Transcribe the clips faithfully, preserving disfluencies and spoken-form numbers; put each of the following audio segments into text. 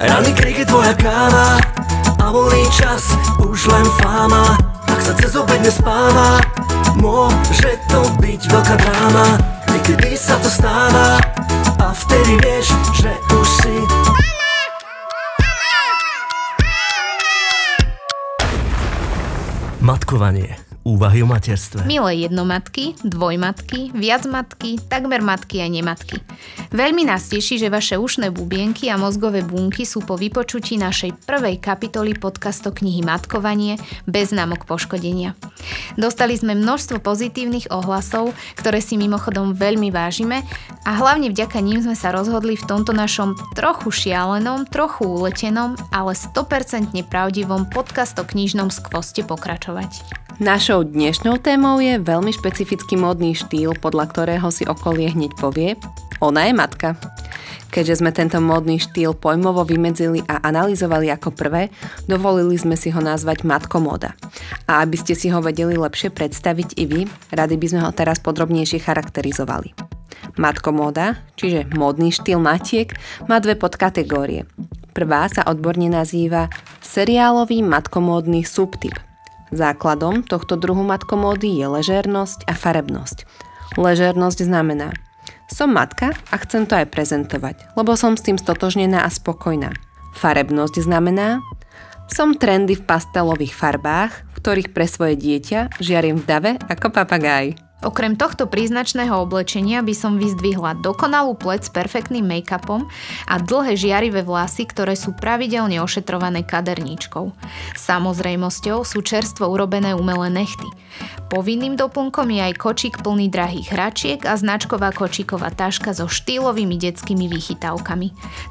Ranný krik je tvoja káva a voľný čas už len fáma. Ak sa cez obed nespáva, môže to byť veľká dráma. Niekedy sa to stáva a vtedy vieš, že už si matkovanie. Úvahy o materstve. Milé jednomatky, dvojmatky, viacmatky, takmer matky a nematky. Veľmi nás teší, že vaše ušné bubienky a mozgové bunky sú po vypočutí našej prvej kapitoly podcastu knihy Matkovanie bez známok poškodenia. Dostali sme množstvo pozitívnych ohlasov, ktoré si mimochodom veľmi vážime a hlavne vďaka ním sme sa rozhodli v tomto našom trochu šialenom, trochu uletenom, ale sto percent pravdivom podcastu knižnom skvoste pokračovať. Našou dnešnou témou je veľmi špecifický módny štýl, podľa ktorého si okolie hneď povie, ona je matka. Keďže sme tento módny štýl pojmovo vymedzili a analyzovali ako prvé, dovolili sme si ho nazvať matkomóda. A aby ste si ho vedeli lepšie predstaviť i vy, rady by sme ho teraz podrobnejšie charakterizovali. Matkomóda, čiže módny štýl matiek, má dve podkategórie. Prvá sa odborne nazýva seriálový matkomódny subtyp. Základom tohto druhu matkomódy je ležérnosť a farebnosť. Ležérnosť znamená, som matka a chcem to aj prezentovať, lebo som s tým stotožnená a spokojná. Farebnosť znamená, som trendy v pastelových farbách, v ktorých pre svoje dieťa žiarím v dave ako papagáj. Okrem tohto príznačného oblečenia by som vyzdvihla dokonalú pleť s perfektným make-upom a dlhé žiarivé vlasy, ktoré sú pravidelne ošetrované kaderníčkou. Samozrejmosťou sú čerstvo urobené umelé nechty. Povinným doplnkom je aj kočík plný drahých hračiek a značková kočíková taška so štýlovými detskými vychytávkami.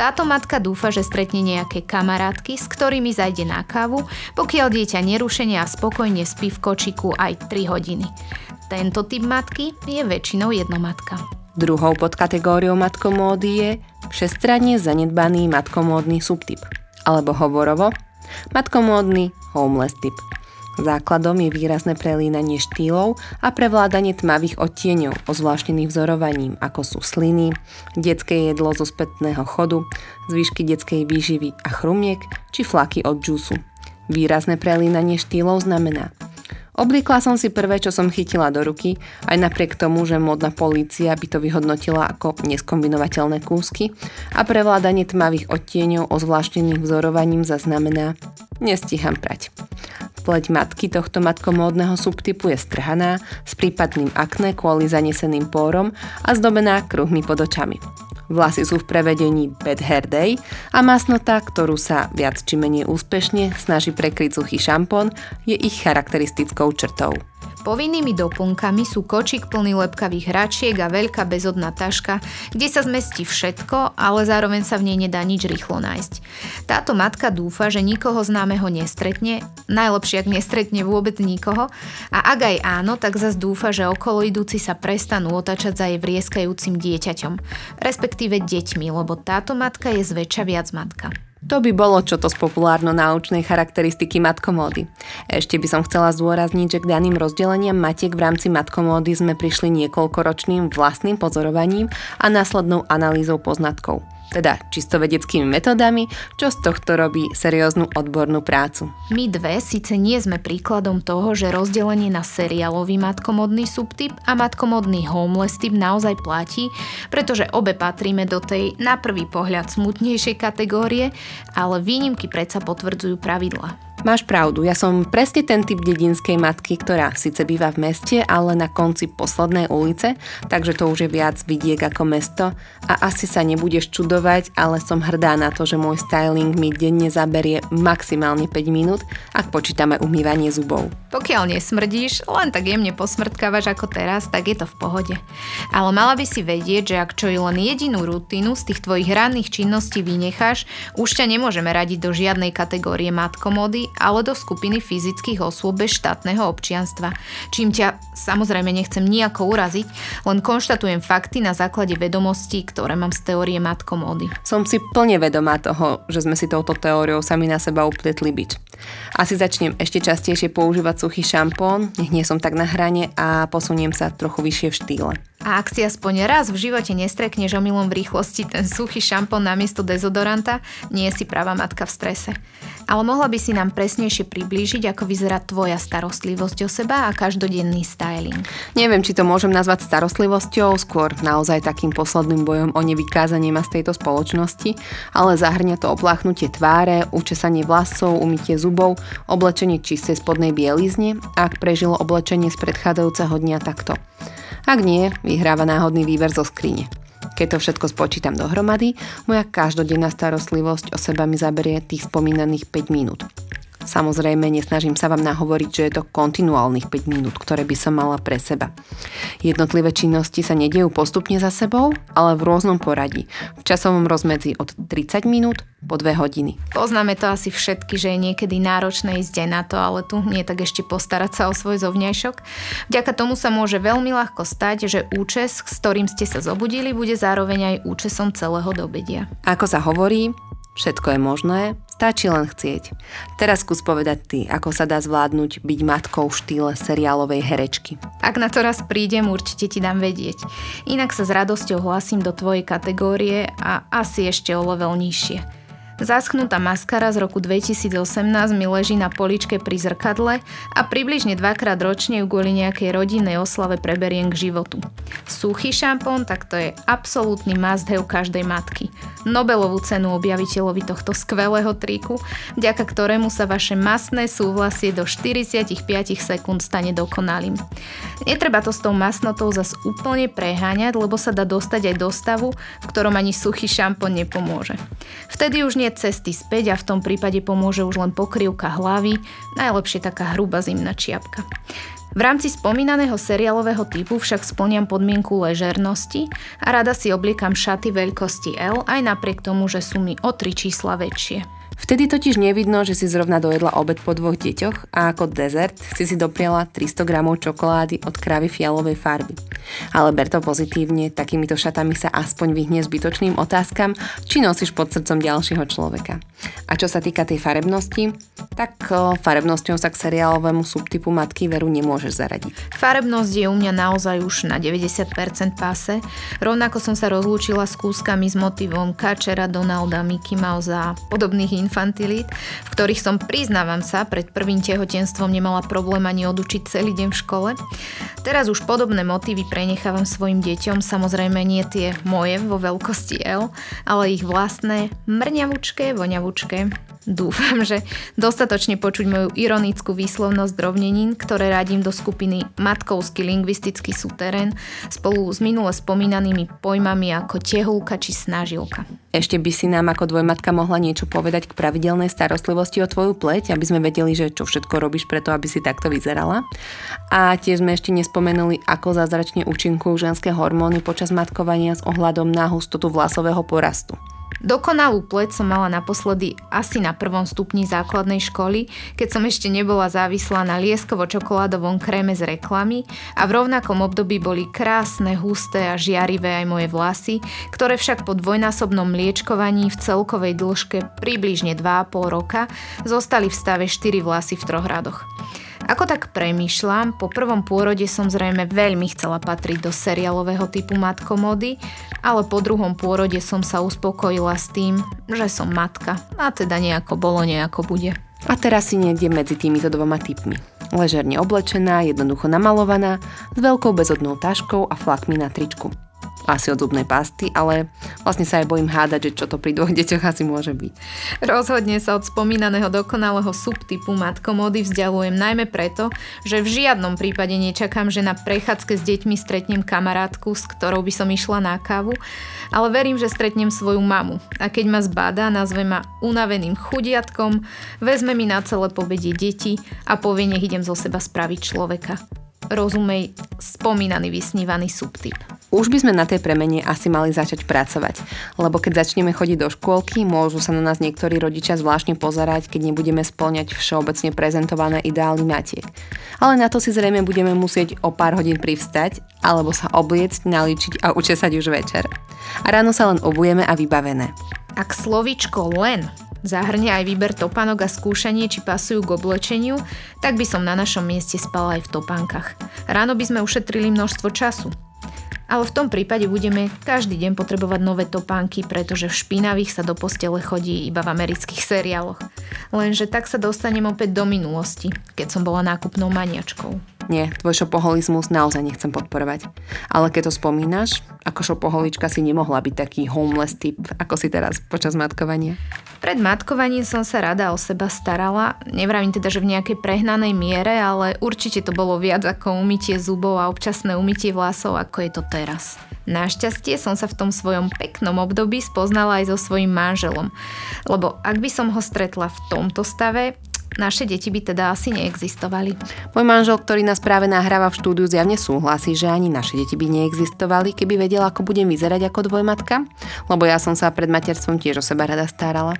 Táto matka dúfa, že stretne nejaké kamarátky, s ktorými zajde na kávu, pokiaľ dieťa nerušene a spokojne spí v kočíku aj tri hodiny. Tento typ matky je väčšinou jednomatka. Druhou podkategóriou matkomódy je všestranne zanedbaný matkomódny subtyp, alebo hovorovo matkomódny homeless typ. Základom je výrazné prelínanie štýlov a prevládanie tmavých odtieňov ozvláštnených vzorovaním, ako sú sliny, detské jedlo zo spätného chodu, zvyšky detskej výživy a chrumiek či flaky od džusu. Výrazné prelínanie štýlov znamená, obliekla som si prvé, čo som chytila do ruky, aj napriek tomu, že módna polícia by to vyhodnotila ako neskombinovateľné kúsky a prevládanie tmavých odtieňov ozvláštených vzorovaním zaznamená nestíham prať. Pleť matky tohto matkomódneho subtypu je strhaná, s prípadným akné kvôli zaneseným pórom a zdobená kruhmi pod očami. Vlasy sú v prevedení bad hair day a masnota, ktorú sa viac či menej úspešne snaží prekryť suchý šampón, je ich charakteristickou črtou. Povinnými doplnkami sú kočík plný lepkavých hračiek a veľká bezodná taška, kde sa zmestí všetko, ale zároveň sa v nej nedá nič rýchlo nájsť. Táto matka dúfa, že nikoho známeho nestretne, najlepšie ak nestretne vôbec nikoho, a ak aj áno, tak zas dúfa, že okoloidúci sa prestanú otáčať za jej vrieskajúcim dieťaťom, respektíve deťmi, lebo táto matka je zväčša viac matka. To by bolo čo to z populárno-náučnej charakteristiky matkomódy. Ešte by som chcela zdôrazniť, že k daným rozdeleniam matiek v rámci matkomódy sme prišli niekoľkoročným vlastným pozorovaním a následnou analýzou poznatkov. Teda čisto vedeckými metódami, čo z tohto robí serióznu odbornú prácu. My dve síce nie sme príkladom toho, že rozdelenie na seriálový matkomódny subtyp a matkomódny homeless typ naozaj platí, pretože obe patríme do tej na prvý pohľad smutnejšej kategórie, ale výnimky predsa potvrdzujú pravidla. Máš pravdu, ja som presne ten typ dedinskej matky, ktorá síce býva v meste, ale na konci poslednej ulice, takže to už je viac vidiek ako mesto a asi sa nebudeš čudovať, ale som hrdá na to, že môj styling mi denne zaberie maximálne päť minút, ak počítame umývanie zubov. Pokiaľ nesmrdíš, len tak jemne posmrdkávaš ako teraz, tak je to v pohode. Ale mala by si vedieť, že ak čo je len jedinú rutinu z tých tvojich ranných činností vynecháš, už ťa nemôžeme radiť do žiadnej kategórie matkomódy, ale do skupiny fyzických osôb bez štátneho občianstva. Čím ťa samozrejme nechcem nijako uraziť, len konštatujem fakty na základe vedomostí, ktoré mám z teórie matkomódy. Som si plne vedomá toho, že sme si touto teóriou sami na seba upletli bič. Asi začnem ešte častejšie používať suchý šampón, nech nie som tak na hrane a posuniem sa trochu vyššie v štýle. A ak si aspoň raz v živote nestrekneš omylom v rýchlosti ten suchý šampón namiesto dezodoranta, nie si pravá matka v strese. Ale mohla by si nám presnejšie priblížiť, ako vyzerá tvoja starostlivosť o seba a každodenný styling. Neviem, či to môžem nazvať starostlivosťou, skôr naozaj takým posledným bojom o nevykázanie ma z tejto spoločnosti, ale zahrňa to opláchnutie tváre, učesanie vlasov, umytie zubov, oblečenie čistej spodnej bielizne a ak prežilo oblečenie z predchádzajúceho dňa takto. Ak nie, vyhráva náhodný výber zo skrine. Keď to všetko spočítam dohromady, moja každodenná starostlivosť o seba mi zaberie tých spomínaných päť minút. Samozrejme, nesnažím sa vám nahovoriť, že je to kontinuálnych päť minút, ktoré by som mala pre seba. Jednotlivé činnosti sa nedejú postupne za sebou, ale v rôznom poradí. V časovom rozmedzi od tridsať minút po dve hodiny. Poznáme to asi všetky, že je niekedy náročné ísť deň na toaletu, nie tak ešte postarať sa o svoj zovňajšok. Vďaka tomu sa môže veľmi ľahko stať, že účes, s ktorým ste sa zobudili, bude zároveň aj účesom celého dobedia. Ako sa hovorí, všetko je možné, stačí len chcieť. Teraz skús povedať ty, ako sa dá zvládnuť byť matkou v štýle seriálovej herečky. Ak na to raz prídem, určite ti dám vedieť. Inak sa s radosťou hlasím do tvojej kategórie a asi ešte o level nižšie. Zaschnutá maskara z roku dvetisíc osemnásť mi leží na poličke pri zrkadle a približne dvakrát ročne ju kvôli nejakej rodinnej oslave preberiem k životu. Suchý šampón, tak to je absolútny must-have každej matky. Nobelovú cenu objaviteľovi tohto skvelého triku, vďaka ktorému sa vaše masné súvlasie do štyridsaťpäť sekúnd stane dokonalým. Netreba to s tou masnotou zas úplne preháňať, lebo sa dá dostať aj do stavu, v ktorom ani suchý šampón nepomôže. Vtedy už nie cesty späť a v tom prípade pomôže už len pokrývka hlavy, najlepšie taká hrubá zimná čiapka. V rámci spomínaného seriálového typu však splňam podmienku ležernosti a rada si obliekam šaty veľkosti el, aj napriek tomu, že sú mi o tri čísla väčšie. Vtedy totiž nevidno, že si zrovna dojedla obed po dvoch deťoch a ako dezert si si dopriela tristo gramov čokolády od krávy fialovej farby. Ale ber to pozitívne, takýmito šatami sa aspoň vyhne zbytočným otázkam, či nosíš pod srdcom ďalšieho človeka. A čo sa týka tej farebnosti, tak farebnosťou sa k seriálovému subtypu matky veru nemôžeš zaradiť. Farebnosť je u mňa naozaj už na deväťdesiat percent páse. Rovnako som sa rozlúčila s kúskami s motivom Kačera, Donalda, Mickey Mouse a podobných inf- infantilít, v ktorých som, priznávam sa, pred prvým tehotenstvom nemala problém ani odučiť celý deň v škole. Teraz už podobné motívy prenechávam svojim deťom, samozrejme nie tie moje vo veľkosti el, ale ich vlastné mrňavučké, voňavučké. Dúfam, že dostatočne počuť moju ironickú výslovnosť drobnenín, ktoré radím do skupiny Matkovský lingvistický súterén spolu s minule spomínanými pojmami ako tehulka či snažilka. Ešte by si nám ako dvojmatka mohla niečo povedať k pravidelnej starostlivosti o tvoju pleť, aby sme vedeli, že čo všetko robíš preto, aby si takto vyzerala. A tiež sme ešte nespomenuli, ako zázračne účinkujú ženské hormóny počas matkovania s ohľadom na hustotu vlasového porastu. Dokonalú pleť som mala naposledy asi na prvom stupni základnej školy, keď som ešte nebola závislá na lieskovo-čokoládovom kréme z reklamy a v rovnakom období boli krásne, husté a žiarivé aj moje vlasy, ktoré však po dvojnásobnom mliečkovaní v celkovej dĺžke približne dva a pol roka zostali v stave štyri vlasy v troch radoch. Ako tak premýšľam, po prvom pôrode som zrejme veľmi chcela patriť do seriálového typu matkomódy, ale po druhom pôrode som sa uspokojila s tým, že som matka a teda nejako bolo, nejako bude. A teraz si niekde medzi týmito dvoma typmi. Ležerne oblečená, jednoducho namalovaná, s veľkou bezodnou taškou a flakmi na tričku. Asi od zubnej pasty, ale vlastne sa aj bojím hádať, že čo to pri dvoch deťoch asi môže byť. Rozhodne sa od spomínaného dokonalého subtypu matkomódy vzdialujem najmä preto, že v žiadnom prípade nečakám, že na prechádzke s deťmi stretnem kamarátku, s ktorou by som išla na kávu, ale verím, že stretnem svoju mamu a keď ma zbadá, nazve ma unaveným chudiatkom, vezme mi na celé pobedie deti a povie, nech idem zo seba spraviť človeka. Rozumej, spomínaný vysnívaný subtyp. Už by sme na tej premene asi mali začať pracovať, lebo keď začneme chodiť do škôlky, môžu sa na nás niektorí rodičia zvláštne pozerať, keď nebudeme spĺňať všeobecne prezentované ideály matiek. Ale na to si zrejme budeme musieť o pár hodín privstať, alebo sa obliecť, naličiť a učesať už večer. A ráno sa len obujeme a vybavené. Ak slovíčko len zahrňa aj výber topánok a skúšanie, či pasujú k oblečeniu, tak by som na našom mieste spala aj v topánkach. Ráno by sme ušetrili množstvo času. ale v tom prípade budeme každý deň potrebovať nové topánky, pretože v špinavých sa do postele chodí iba v amerických seriáloch. Lenže tak sa dostanem opäť do minulosti, keď som bola nákupnou maniačkou. Nie, tvoj šopoholizmus naozaj nechcem podporovať. Ale keď to spomínaš, ako šopoholička si nemohla byť taký homeless typ, ako si teraz počas matkovania. Pred matkovaním som sa rada o seba starala. Nevravím teda, že v nejakej prehnanej miere, ale určite to bolo viac ako umytie zubov a občasné umytie vlasov, ako je to teraz. Našťastie som sa v tom svojom peknom období spoznala aj so svojím manželom. Lebo ak by som ho stretla v tomto stave, naše deti by teda asi neexistovali. Môj manžel, ktorý nás práve nahráva v štúdiu, zjavne súhlasí, že ani naše deti by neexistovali, keby vedela, ako budem vyzerať ako dvojmatka, lebo ja som sa pred materstvom tiež o seba rada starala.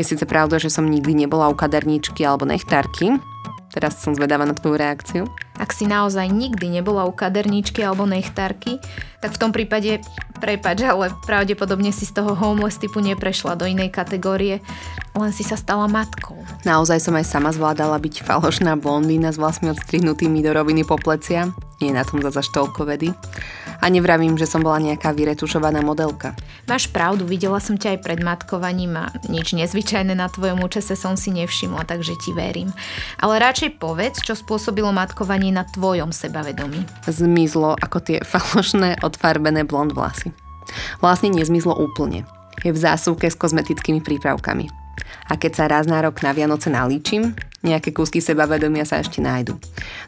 Je síce pravda, že som nikdy nebola u kaderníčky alebo nechtárky. Teraz som zvedáva na tvoju reakciu. Ak si naozaj nikdy nebola u kaderníčky alebo nechtárky, tak v tom prípade prepáč, ale pravdepodobne si z toho homeless typu neprešla do inej kategórie, len si sa stala matkou. Naozaj som aj sama zvládala byť falošná blondína s vlasmi odstrihnutými do roviny po plecia. Nie na tom zasa toľko vedy. A nevravím, že som bola nejaká vyretušovaná modelka. Máš pravdu, videla som ťa aj pred matkovaním a nič nezvyčajné na tvojom účese som si nevšimla, takže ti verím. Ale radšej povedz, čo spôsobilo matkovanie na tvojom sebavedomí. Zmizlo ako tie falošné odfarbené blond vlasy. Vlastne nezmizlo úplne. Je v zásuvke s kozmetickými prípravkami. A keď sa raz na rok na Vianoce nalíčim, nejaké kúsky sebavedomia sa ešte nájdu.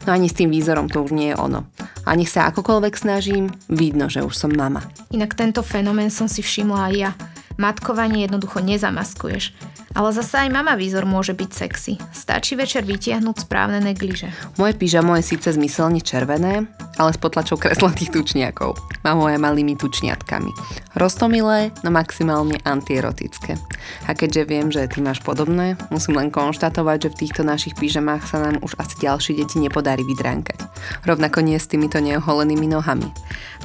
No ani s tým výzorom to už nie je ono. A nech sa akokoľvek snažím, vidno, že už som mama. Inak tento fenomén som si všimla aj ja. Matkovanie jednoducho nezamaskuješ. Ale zasa aj mama výzor môže byť sexy. Stačí večer vytiahnuť správne negliže. Moje pyžamo je síce zmyselne červené, ale s potlačou kreslatých tučniakov. Mamo je malými tučniatkami. Roztomilé, no maximálne antierotické. A keďže viem, že ty máš podobné, musím len konštatovať, že v týchto našich pyžamách sa nám už asi ďalšie deti nepodarí vydránkať. Rovnako nie s týmito neoholenými nohami.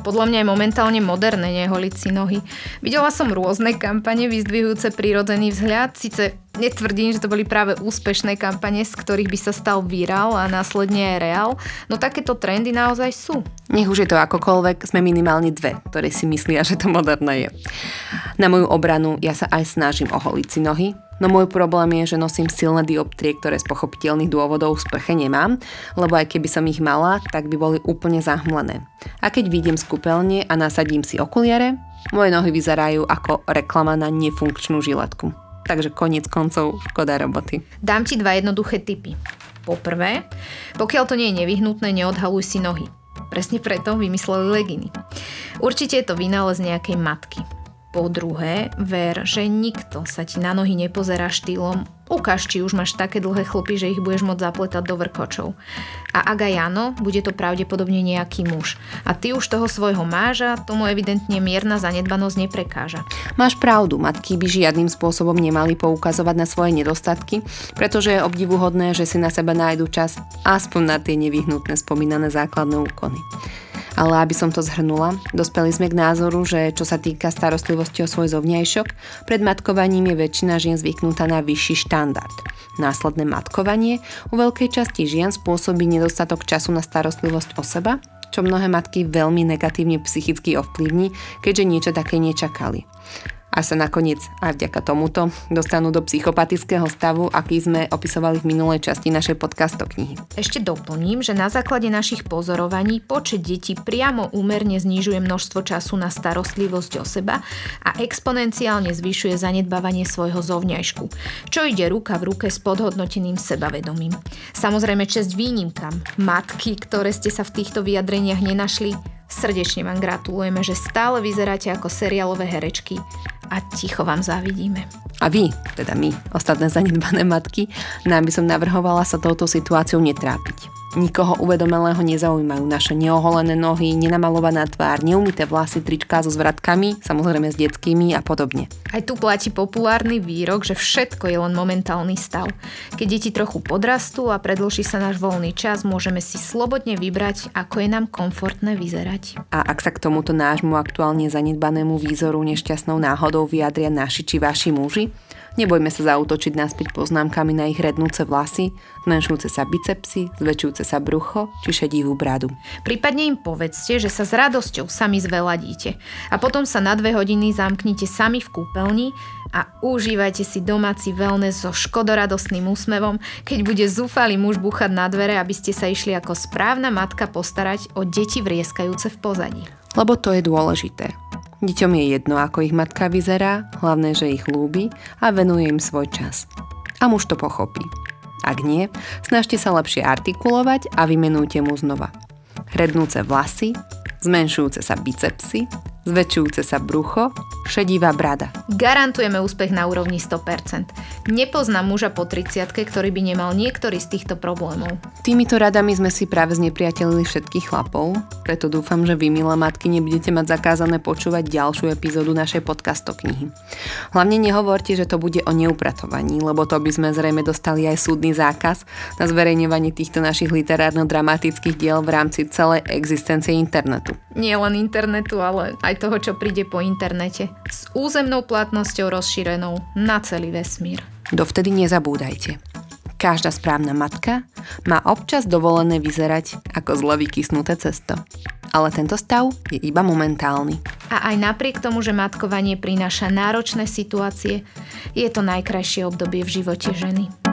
Podľa mňa je momentálne moderné neholiť si nohy. Videla som rôzne kampane vyzdvihujúce prírodzený vzhľad, síce netvrdím, že to boli práve úspešné kampane, z ktorých by sa stal virál a následne aj reál, no takéto trendy naozaj sú. Nech už je to akokoľvek, sme minimálne dve, ktoré si myslia, že to moderné je. Na moju obranu ja sa aj snažím oholiť si nohy, no môj problém je, že nosím silné dioptrie, ktoré z pochopiteľných dôvodov v sprche nemám, lebo aj keby som ich mala, tak by boli úplne zahmlené. A keď vyjdem z kúpeľne a nasadím si okuliare, moje nohy vyzerajú ako reklama na nefunkčnú žiletku. Takže koniec koncov škoda roboty. Dám ti dva jednoduché tipy. Po prvé, pokiaľ to nie je nevyhnutné, neodhaluj si nohy. Presne preto vymysleli leginy. Určite je to vynález nejakej matky. Po druhé, ver, že nikto sa ti na nohy nepozerá štýlom. Ukáž, či už máš také dlhé chlopy, že ich budeš môcť zapletať do vrkočov. A ak aj áno, bude to pravdepodobne nejaký muž. A ty už toho svojho máža, tomu evidentne mierna zanedbanosť neprekáža. Máš pravdu, matky by žiadnym spôsobom nemali poukazovať na svoje nedostatky, pretože je obdivuhodné, že si na seba nájdu čas aspoň na tie nevyhnutné spomínané základné úkony. Ale aby som to zhrnula, dospeli sme k názoru, že čo sa týka starostlivosti o svoj zovňajšok, pred matkovaním je väčšina žien zvyknutá na vyšší štandard. Následné matkovanie u veľkej časti žien spôsobí nedostatok času na starostlivosť o seba, čo mnohé matky veľmi negatívne psychicky ovplyvní, keďže niečo také nečakali. A sa nakoniec aj vďaka tomuto dostanú do psychopatického stavu, aký sme opisovali v minulej časti našej podcastov knihy. Ešte doplním, že na základe našich pozorovaní počet detí priamo úmerne znižuje množstvo času na starostlivosť o seba a exponenciálne zvyšuje zanedbávanie svojho zovňajšku, čo ide ruka v ruke s podhodnoteným sebavedomím. Samozrejme česť výnimkám. Matky, ktoré ste sa v týchto vyjadreniach nenašli, srdečne vám gratulujeme, že stále vyzeráte ako seriálové herečky a ticho vám závidíme. A vy, teda my, ostatné zanedbané matky, nám by som navrhovala sa touto situáciou netrápiť. Nikoho uvedomelého nezaujímajú naše neoholené nohy, nenamalovaná tvár, neumyté vlasy, tričká so zvratkami, samozrejme s detskými a podobne. Aj tu platí populárny výrok, že všetko je len momentálny stav. Keď deti trochu podrastú a predĺží sa náš voľný čas, môžeme si slobodne vybrať, ako je nám komfortné vyzerať. A ak sa k tomuto nášmu aktuálne zanedbanému výzoru nešťastnou náhodou vyjadria naši či vaši muži, Nebojme sa zaútočiť naspäť poznámkami na ich rednúce vlasy, zmenšujúce sa bicepsy, zväčšujúce sa brucho či šedivú bradu. Prípadne im povedzte, že sa s radosťou sami zveladíte a potom sa na dve hodiny zamknite sami v kúpeľni a užívajte si domáci wellness so škodoradostným úsmevom, keď bude zúfalý muž búchať na dvere, aby ste sa išli ako správna matka postarať o deti vrieskajúce v pozadí. Lebo to je dôležité. Deťom je jedno, ako ich matka vyzerá, hlavne, že ich ľúbi a venuje im svoj čas. A muž to pochopí. Ak nie, snažte sa lepšie artikulovať a vymenujte mu znova. Rednúce vlasy, zmenšujúce sa bicepsy, zväčšujúce sa brucho, šedivá brada. Garantujeme úspech na úrovni sto percent. Nepoznám muža po tridsiatke, ktorý by nemal niektorý z týchto problémov. Týmito radami sme si práve znepriatelili všetkých chlapov, preto dúfam, že vy, milé matky, nebudete mať zakázané počúvať ďalšiu epizódu našej podcastoknihy. Hlavne nehovorte, že to bude o neupratovaní, lebo to by sme zrejme dostali aj súdny zákaz na zverejňovanie týchto našich literárno-dramatických diel v rámci celej existencie internetu. Nie len internetu, ale aj toho, čo príde po internete, s územnou platnosťou rozšírenou na celý vesmír. Dovtedy nezabúdajte. Každá správna matka má občas dovolené vyzerať ako zle vykysnuté cesto. Ale tento stav je iba momentálny. A aj napriek tomu, že matkovanie prináša náročné situácie, je to najkrajšie obdobie v živote ženy.